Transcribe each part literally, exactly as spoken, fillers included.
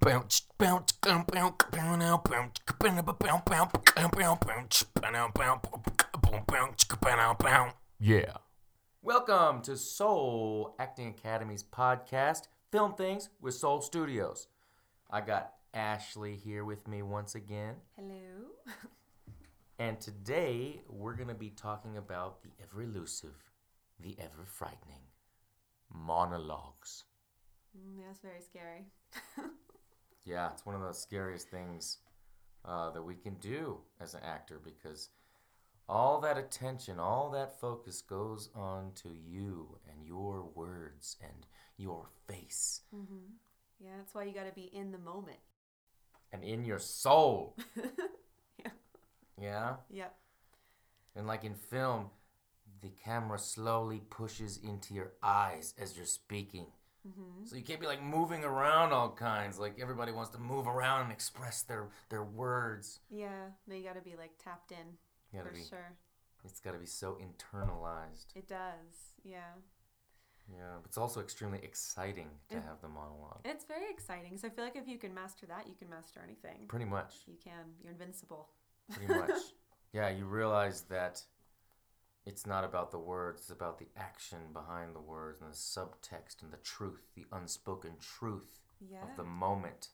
Bounce, bounce, bounce, bounce, bounce, bounce, bounce, bounce, bounce, yeah. Welcome to Soul Acting Academy's podcast, Film Things with Soul Studios. I got Ashley here with me once again. Hello. And today we're going to be talking about the ever elusive, the ever frightening monologues. Mm, that's very scary. Yeah, it's one of the scariest things uh, that we can do as an actor, because all that attention, all that focus goes on to you and your words and your face. Mm-hmm. Yeah, that's why you got to be in the moment. And in your soul. Yeah. Yeah? Yep. And like in film, the camera slowly pushes into your eyes as you're speaking. Mm-hmm. So you can't be like moving around all kinds. Like everybody wants to move around and express their, their words. Yeah, no, you gotta be like tapped in. You gotta for be, sure. It's gotta be so internalized. It does, yeah. Yeah, but it's also extremely exciting to it, have the monologue. It's very exciting. So I feel like if you can master that, you can master anything. Pretty much. You can. You're invincible. Pretty much. Yeah, you realize that it's not about the words, it's about the action behind the words and the subtext and the truth, the unspoken truth yeah. of the moment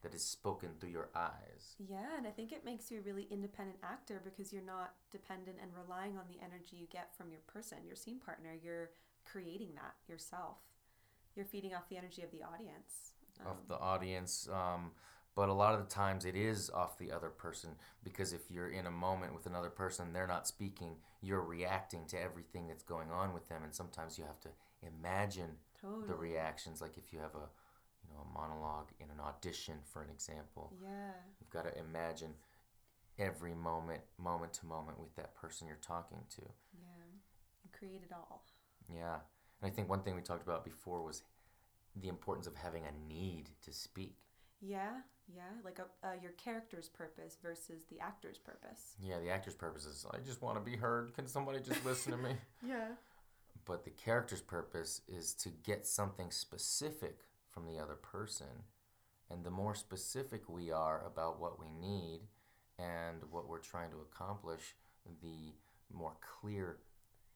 that is spoken through your eyes. Yeah, and I think it makes you a really independent actor, because you're not dependent and relying on the energy you get from your person, your scene partner. You're creating that yourself. You're feeding off the energy of the audience. Um, of the audience, um... But a lot of the times it is off the other person, because if you're in a moment with another person, they're not speaking, you're reacting to everything that's going on with them, and sometimes you have to imagine totally. The reactions. Like if you have a, you know, a monologue in an audition, for an example, yeah, you've got to imagine every moment, moment to moment with that person you're talking to. Yeah, and create it all. Yeah, and I think one thing we talked about before was the importance of having a need to speak. Yeah, yeah, like a, uh, your character's purpose versus the actor's purpose. Yeah, the actor's purpose is, I just want to be heard. Can somebody just listen to me? Yeah. But the character's purpose is to get something specific from the other person. And the more specific we are about what we need and what we're trying to accomplish, the more clear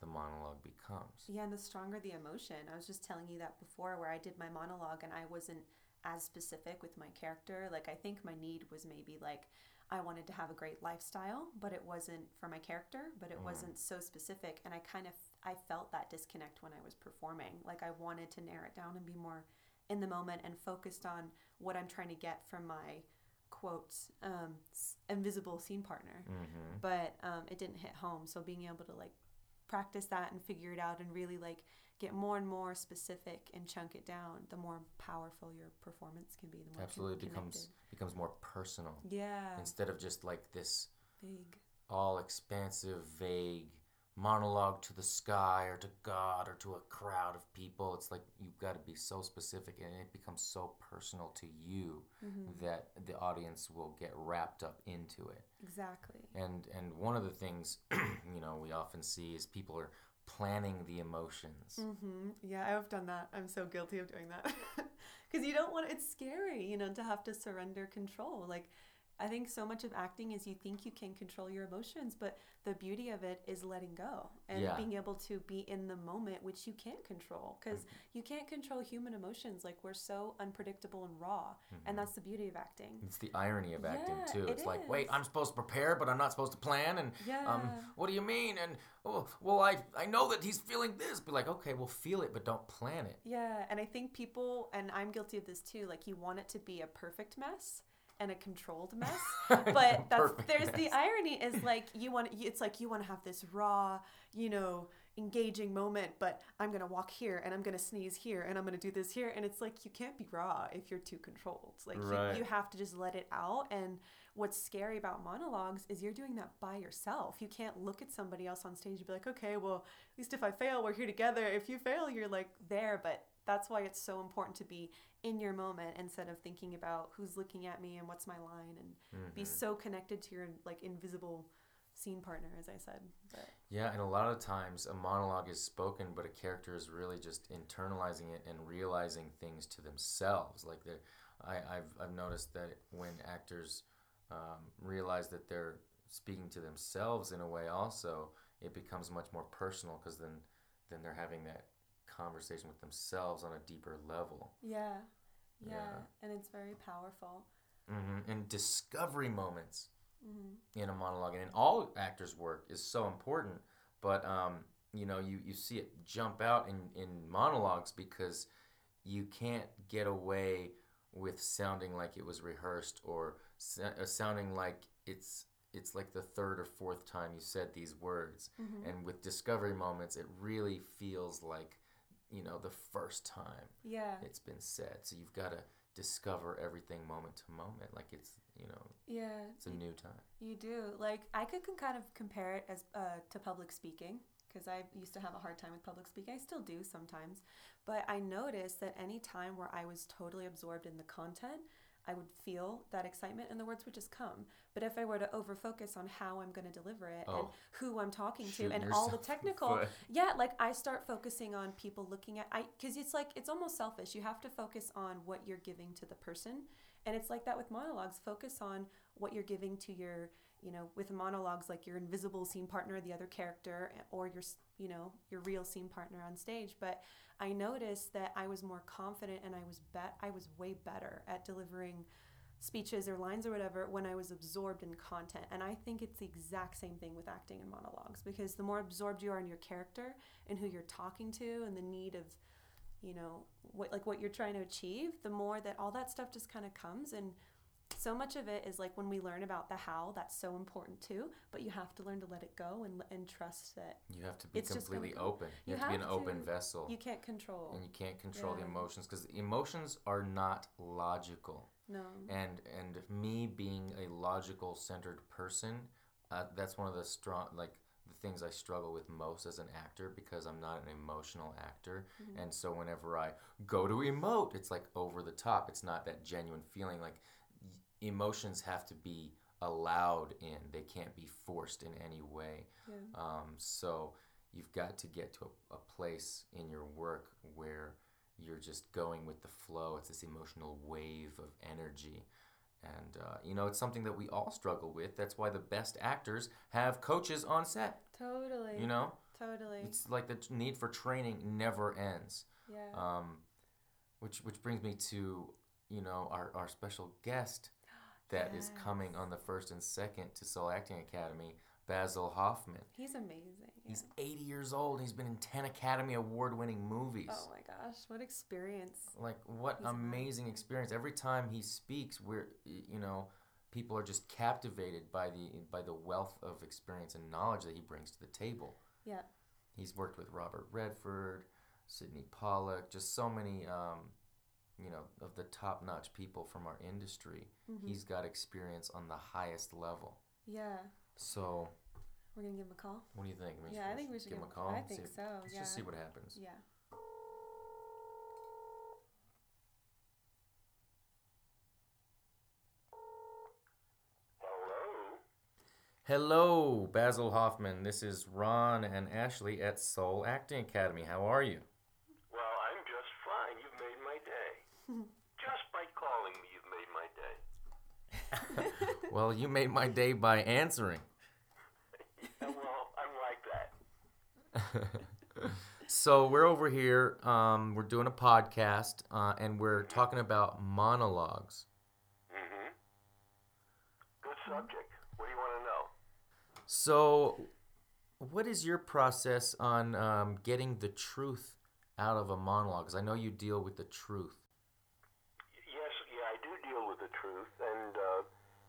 the monologue becomes. Yeah, and the stronger the emotion. I was just telling you that before, where I did my monologue and I wasn't as specific with my character. Like I think my need was maybe like I wanted to have a great lifestyle, but it wasn't for my character, but it mm. wasn't so specific, and I kind of I felt that disconnect when I was performing. Like I wanted to narrow it down and be more in the moment and focused on what I'm trying to get from my quotes um invisible scene partner. Mm-hmm. But um it didn't hit home, so being able to like practice that and figure it out and really like get more and more specific and chunk it down, the more powerful your performance can be. The more absolutely it becomes becomes more personal. Yeah. Instead of just like this vague, all expansive, vague monologue to the sky or to God or to a crowd of people. It's like you've got to be so specific, and it becomes so personal to you mm-hmm. that the audience will get wrapped up into it. Exactly. And and one of the things you know we often see is people are planning the emotions. Mm-hmm. Yeah, I've done that. I'm so guilty of doing that. Because you don't want, it's scary, you know, to have to surrender control. Like, I think so much of acting is you think you can control your emotions, but the beauty of it is letting go and yeah. being able to be in the moment, which you can't control, because mm-hmm. you can't control human emotions. Like, we're so unpredictable and raw, mm-hmm. and that's the beauty of acting. It's the irony of yeah, acting, too. It's it like, is. wait, I'm supposed to prepare, but I'm not supposed to plan, and yeah. um, what do you mean? And, oh, well, I, I know that he's feeling this. Be like, okay, well, feel it, but don't plan it. Yeah, and I think people, and I'm guilty of this, too, like, you want it to be a perfect mess and a controlled mess, but that's, there's mess. The irony is like you want, it's like you want to have this raw, you know, engaging moment, but I'm going to walk here and I'm going to sneeze here and I'm going to do this here. And it's like, you can't be raw if you're too controlled. Like right. you, you have to just let it out. And what's scary about monologues is you're doing that by yourself. You can't look at somebody else on stage and be like, okay, well, at least if I fail, we're here together. If you fail, you're like there, but that's why it's so important to be in your moment instead of thinking about who's looking at me and what's my line, and mm-hmm. be so connected to your like invisible scene partner, as I said. But. Yeah, and a lot of times a monologue is spoken, but a character is really just internalizing it and realizing things to themselves. Like they're I, I've I've noticed that when actors um, realize that they're speaking to themselves in a way, also it becomes much more personal, because then then they're having that conversation with themselves on a deeper level. Yeah, yeah, yeah. And it's very powerful. Mm-hmm. And discovery moments mm-hmm. in a monologue and in all actors' work is so important. But um, you know, you, you see it jump out in, in monologues, because you can't get away with sounding like it was rehearsed, or uh, sounding like it's it's like the third or fourth time you said these words. Mm-hmm. And with discovery moments, it really feels like, you know, the first time yeah. it's been said. So you've got to discover everything moment to moment, like it's, you know, yeah, it's a new time. You do. Like, I could can kind of compare it as uh, to public speaking, because I used to have a hard time with public speaking. I still do sometimes. But I noticed that any time where I was totally absorbed in the content, I would feel that excitement and the words would just come. But if I were to over-focus on how I'm going to deliver it oh. and who I'm talking to and all the technical, yeah, like I start focusing on people looking at, I because it's like, it's almost selfish. You have to focus on what you're giving to the person. And it's like that with monologues. Focus on what you're giving to your, you know, with monologues, like your invisible scene partner, the other character, or your, you know, your real scene partner on stage. But I noticed that I was more confident, and I was bet I was way better at delivering speeches or lines or whatever when I was absorbed in content. And I think it's the exact same thing with acting and monologues, because the more absorbed you are in your character and who you're talking to and the need of, you know, what like what you're trying to achieve, the more that all that stuff just kind of comes. And so much of it is like when we learn about the how, that's so important too, but you have to learn to let it go and and trust that. You have to be completely open. You, you have, have to be an to. open vessel. You can't control. And you can't control yeah. the emotions, because emotions are not logical. No. And and me being a logical centered person, uh, that's one of the strong, like the things I struggle with most as an actor, because I'm not an emotional actor. Mm-hmm. And so whenever I go to emote, it's like over the top. It's not that genuine feeling. Like, emotions have to be allowed in. They can't be forced in any way. Yeah. Um, so you've got to get to a, a place in your work where you're just going with the flow. It's this emotional wave of energy. And, uh, you know, it's something that we all struggle with. That's why the best actors have coaches on set. Totally. You know? Totally. It's like the t- need for training never ends. Yeah. Um, which, which brings me to, you know, our, our special guest that yes. is coming on the first and second to Soul Acting Academy, Basil Hoffman. He's amazing. Yeah. He's eighty years old. He's been in ten Academy Award-winning movies. Oh my gosh, what experience. Like, what He's amazing amazing experience. Every time he speaks, we're, you know, people are just captivated by the by the wealth of experience and knowledge that he brings to the table. Yeah. He's worked with Robert Redford, Sidney Pollack, just so many um, you know, of the top-notch people from our industry. Mm-hmm. He's got experience on the highest level. Yeah. So we're going to give him a call. What do you think? We yeah, I think we should give him a call. I think see, so. Let's yeah. just see what happens. Yeah. Hello. Hello, Basil Hoffman. This is Ron and Ashley at Soul Acting Academy. How are you? Well, you made my day by answering. Yeah, well, I'm like that. So we're over here. Um, we're doing a podcast, uh, and we're talking about monologues. Mm-hmm. Good subject. What do you want to know? So what is your process on um, getting the truth out of a monologue? Because I know you deal with the truth. Yes, yeah, I do deal with the truth, and... Uh,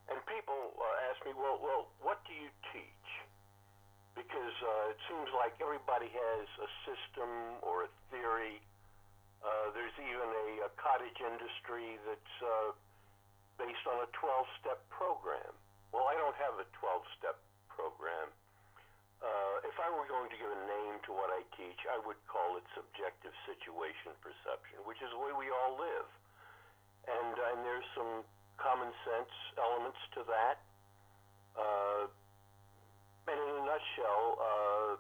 And people uh, ask me, well, well, what do you teach? Because uh, it seems like everybody has a system or a theory. Uh, there's even a, a cottage industry that's uh, based on a twelve-step program. Well, I don't have a twelve-step program. Uh, if I were going to give a name to what I teach, I would call it subjective situation perception, which is the way we all live. And, and there's some common sense elements to that. Uh, and in a nutshell, uh,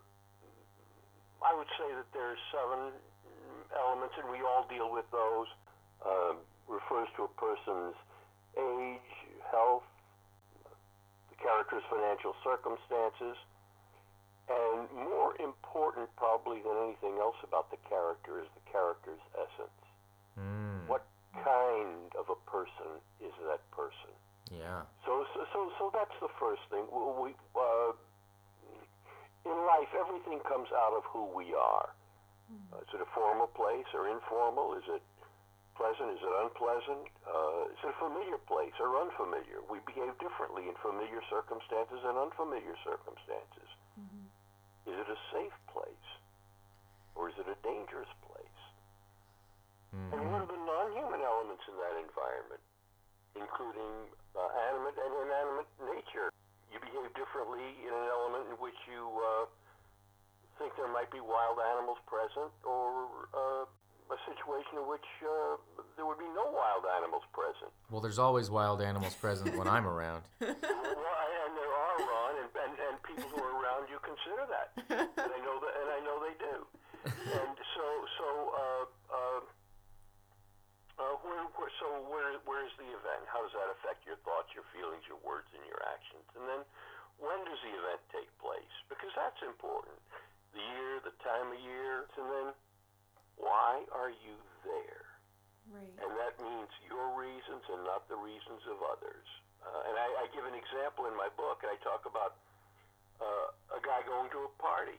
I would say that there's seven elements, and we all deal with those. Uh, refers to a person's age, health, the character's financial circumstances, and more important probably than anything else about the character is the character's essence. Mm. What kind of a person is that person? Yeah. So so so, so that's the first thing. We, uh, in life, everything comes out of who we are. Uh, is it a formal place or informal? Is it pleasant? Is it unpleasant? Uh, is it a familiar place or unfamiliar? We behave differently in familiar circumstances and unfamiliar circumstances. Mm-hmm. Is it a safe place or is it a dangerous place? Mm-hmm. And what are the non-human elements in that environment, including uh, animate and inanimate nature? You behave differently in an element in which you uh, think there might be wild animals present, or uh, a situation in which uh, there would be no wild animals present. Well, there's always wild animals present when I'm around. Well, and there are, Ron, and, and, and people who are around you consider that. And I know that, and I know they do. And so, so, uh, uh, uh, where, where, so where, where's the event? How does that affect your thoughts, your feelings, your words, and your actions? And then, when does the event take place? Because that's important. The year, the time of year, and then why are you there? Right. And that means your reasons and not the reasons of others. Uh, and I, I give an example in my book, and I talk about uh, a guy going to a party,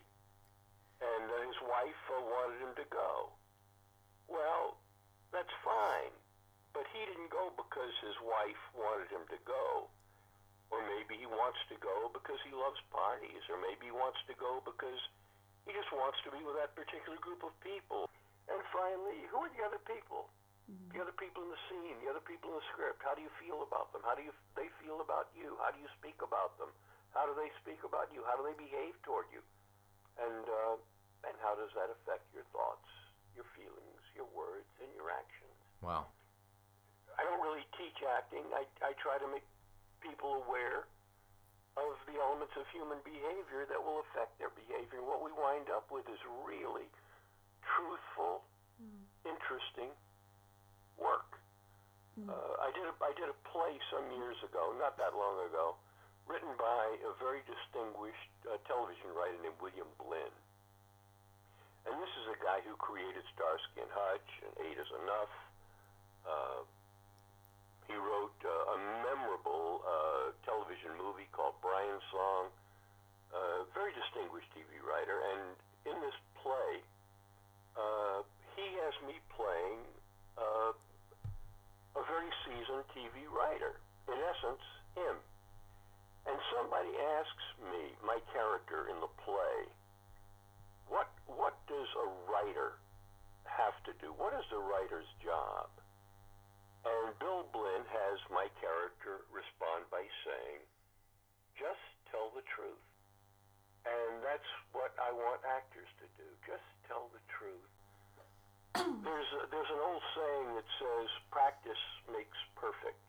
and uh, his wife uh, wanted him to go. Well, that's fine, but he didn't go because his wife wanted him to go. Or maybe he wants to go because he loves parties, or maybe he wants to go because he just wants to be with that particular group of people. And finally, who are the other people? Mm-hmm. The other people in the scene, the other people in the script. How do you feel about them? How do you, they feel about you? How do you speak about them? How do they speak about you? How do they behave toward you? And uh, and how does that affect your thoughts, your feelings, your words, and your actions? Wow. I don't really teach acting. I, I try to make people aware of the elements of human behavior that will affect their behavior. What we wind up with is really truthful, mm. interesting work. Mm. Uh, I did a, I did a play some years ago, not that long ago, written by a very distinguished uh, television writer named William Blinn. And this is a guy who created Starsky and Hutch and Eight is Enough. Uh, He wrote uh, a memorable uh, television movie called Brian's Song, a uh, very distinguished T V writer. And in this play, uh, he has me playing uh, a very seasoned T V writer, in essence, him. And somebody asks me, my character in the play, what, what does a writer have to do? What is the writer's job? And Bill Blinn has my character respond by saying, just tell the truth. And that's what I want actors to do. Just tell the truth. there's, a, there's an old saying that says, practice makes perfect.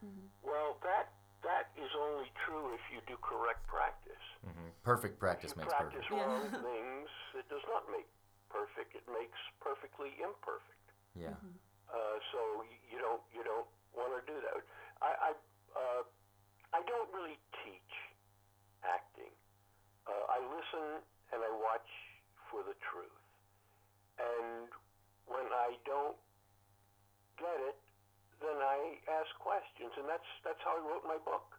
Mm-hmm. Well, that that is only true if you do correct practice. Mm-hmm. Perfect practice makes perfect. If you practice wrong things, it does not make perfect. It makes perfectly imperfect. Yeah. Mm-hmm. Uh, so you don't you don't want to do that. I I, uh, I don't really teach acting. Uh, I listen and I watch for the truth. And when I don't get it, then I ask questions, and that's that's how I wrote my book.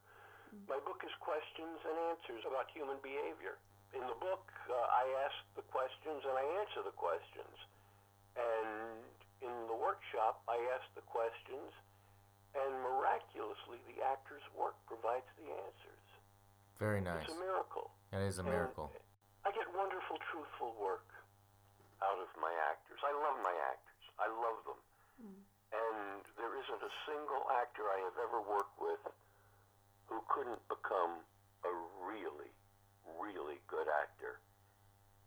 Mm-hmm. My book is questions and answers about human behavior. In the book, uh, I ask the questions and I answer the questions, and in the workshop, I ask the questions, and miraculously, the actor's work provides the answers. Very nice. It's a miracle. It is a miracle. And I get wonderful, truthful work out of my actors. I love my actors. I love them. Mm. And there isn't a single actor I have ever worked with who couldn't become a really, really good actor.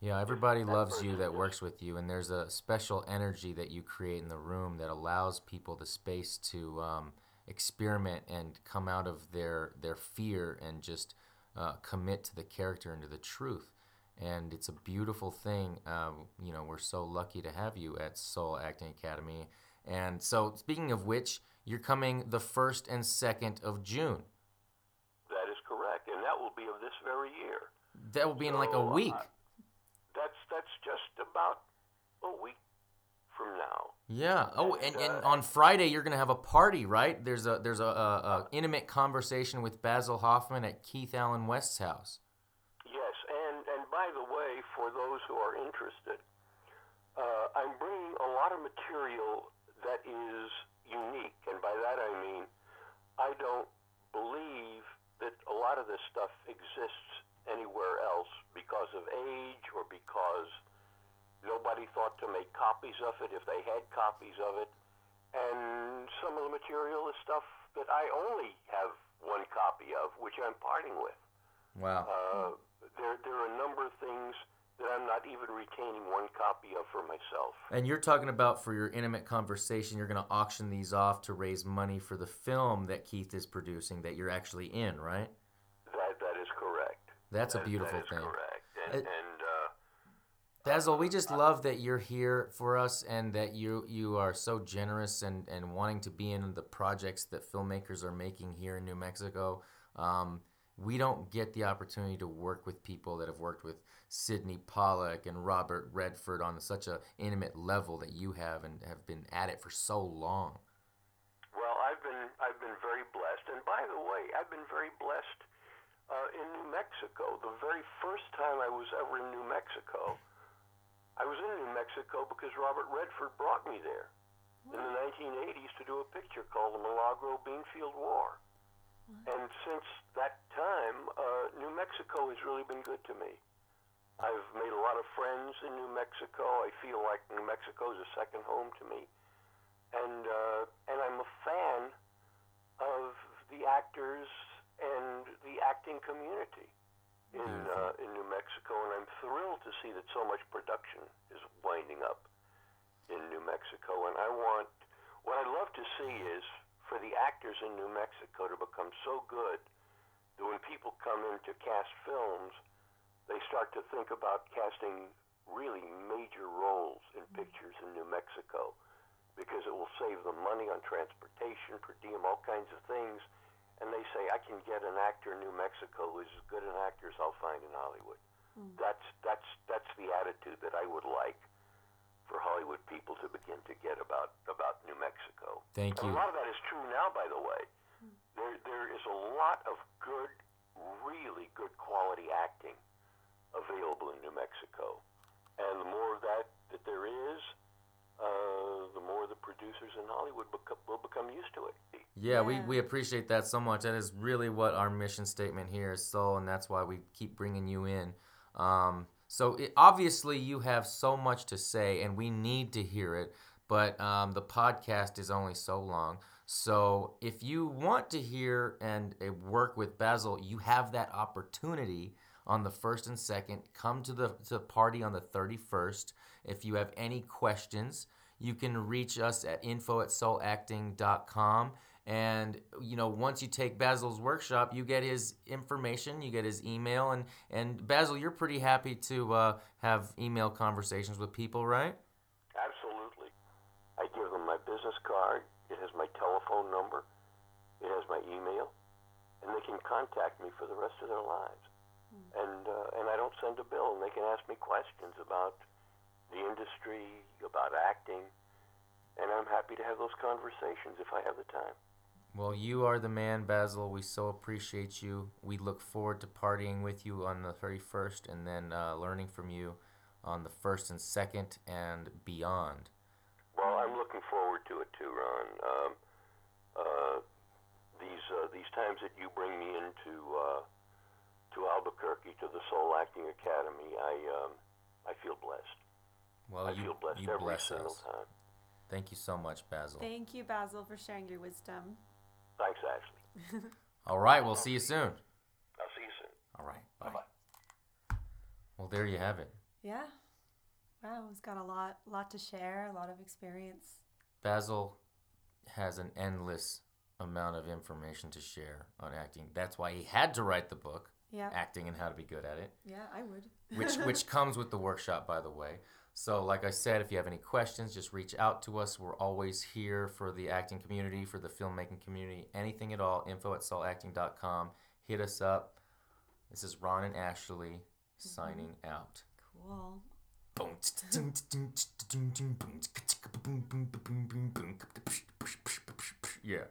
Yeah, everybody loves you that works with you, and there's a special energy that you create in the room that allows people the space to um, experiment and come out of their their fear and just uh, commit to the character and to the truth. And it's a beautiful thing. Um, you know, we're so lucky to have you at Soul Acting Academy, And so, speaking of which, you're coming the first and second of June. That is correct, and that will be of this very year. That will be so, in like a week. Uh, that's that's just about a week from now. Yeah. Oh, and, and, uh, and on Friday you're going to have a party, right? There's a there's a, a, a intimate conversation with Basil Hoffman at Keith Allen West's house. Yes, and and by the way, for those who are interested, uh, I'm bringing a lot of material that is unique, and by that I mean I don't believe that a lot of this stuff exists anywhere else because of age or because nobody thought to make copies of it if they had copies of it. And some of the material is stuff that I only have one copy of, which I'm parting with. Wow. Uh, there, there are a number of things that I'm not even retaining one copy of for myself. And you're talking about for your intimate conversation, you're going to auction these off to raise money for the film that Keith is producing that you're actually in, right? That That is correct. That's that, a beautiful that thing. That is correct. And... It, and Basil, we just love that you're here for us and that you you are so generous and, and wanting to be in the projects that filmmakers are making here in New Mexico. Um, we don't get the opportunity to work with people that have worked with Sidney Pollack and Robert Redford on such an intimate level that you have and have been at it for so long. Well, I've been I've been very blessed. And by the way, I've been very blessed uh, in New Mexico. The very first time I was ever in New Mexico, I was in New Mexico because Robert Redford brought me there in the nineteen eighties to do a picture called The Milagro Beanfield War. And since that time, uh, New Mexico has really been good to me. I've made a lot of friends in New Mexico. I feel like New Mexico is a second home to me. And, uh, and I'm a fan of the actors and the acting community in uh, in New Mexico, and I'm thrilled to see that so much production is winding up in New Mexico. And I want, what I'd love to see is for the actors in New Mexico to become so good that when people come in to cast films, they start to think about casting really major roles in pictures in New Mexico, because it will save them money on transportation, per diem, all kinds of things. And they say, I can get an actor in New Mexico who's as good an actor as I'll find in Hollywood. Mm. That's that's that's the attitude that I would like for Hollywood people to begin to get about, about New Mexico. Thank you. And a lot of that is true now, by the way. Mm. There there is a lot of good, really good quality acting available in New Mexico. And the more of that that there is, uh, the more the producers in Hollywood beco- will become used to it. Yeah, we, we appreciate that so much. That is really what our mission statement here is, Soul, and that's why we keep bringing you in. Um, so it, obviously you have so much to say, and we need to hear it, but um, the podcast is only so long. So if you want to hear and uh, work with Basil, you have that opportunity on the first and second. Come to the, to the party on the thirty-first. If you have any questions, you can reach us at info at soul acting dot com. And, you know, once you take Basil's workshop, you get his information, you get his email. And, and Basil, you're pretty happy to uh, have email conversations with people, right? Absolutely. I give them my business card. It has my telephone number. It has my email. And they can contact me for the rest of their lives. Mm. And, uh, and I don't send a bill. And they can ask me questions about the industry, about acting. And I'm happy to have those conversations if I have the time. Well, you are the man, Basil. We so appreciate you. We look forward to partying with you on the thirty-first and then uh, learning from you on the first and second and beyond. Well, I'm looking forward to it too, Ron. Um, uh, these uh, these times that you bring me into uh, to Albuquerque, to the Soul Acting Academy, I um, I feel blessed. Well, I you, feel blessed you every bless single us. time. Thank you so much, Basil. Thank you, Basil, for sharing your wisdom. Thanks, Ashley. All right, we'll see you soon. I'll see you soon. All right, bye. Bye-bye. Well, there you have it. Yeah. Wow, he's got a lot, lot to share, a lot of experience. Basil has an endless amount of information to share on acting. That's why he had to write the book, yep. Acting and How to Be Good at It. Yeah, I would. which which comes with the workshop, by the way. So like I said, if you have any questions, just reach out to us. We're always here for the acting community, for the filmmaking community, anything at all, info at soul acting dot com. Hit us up. This is Ron and Ashley mm-hmm. signing out. Cool. Yeah.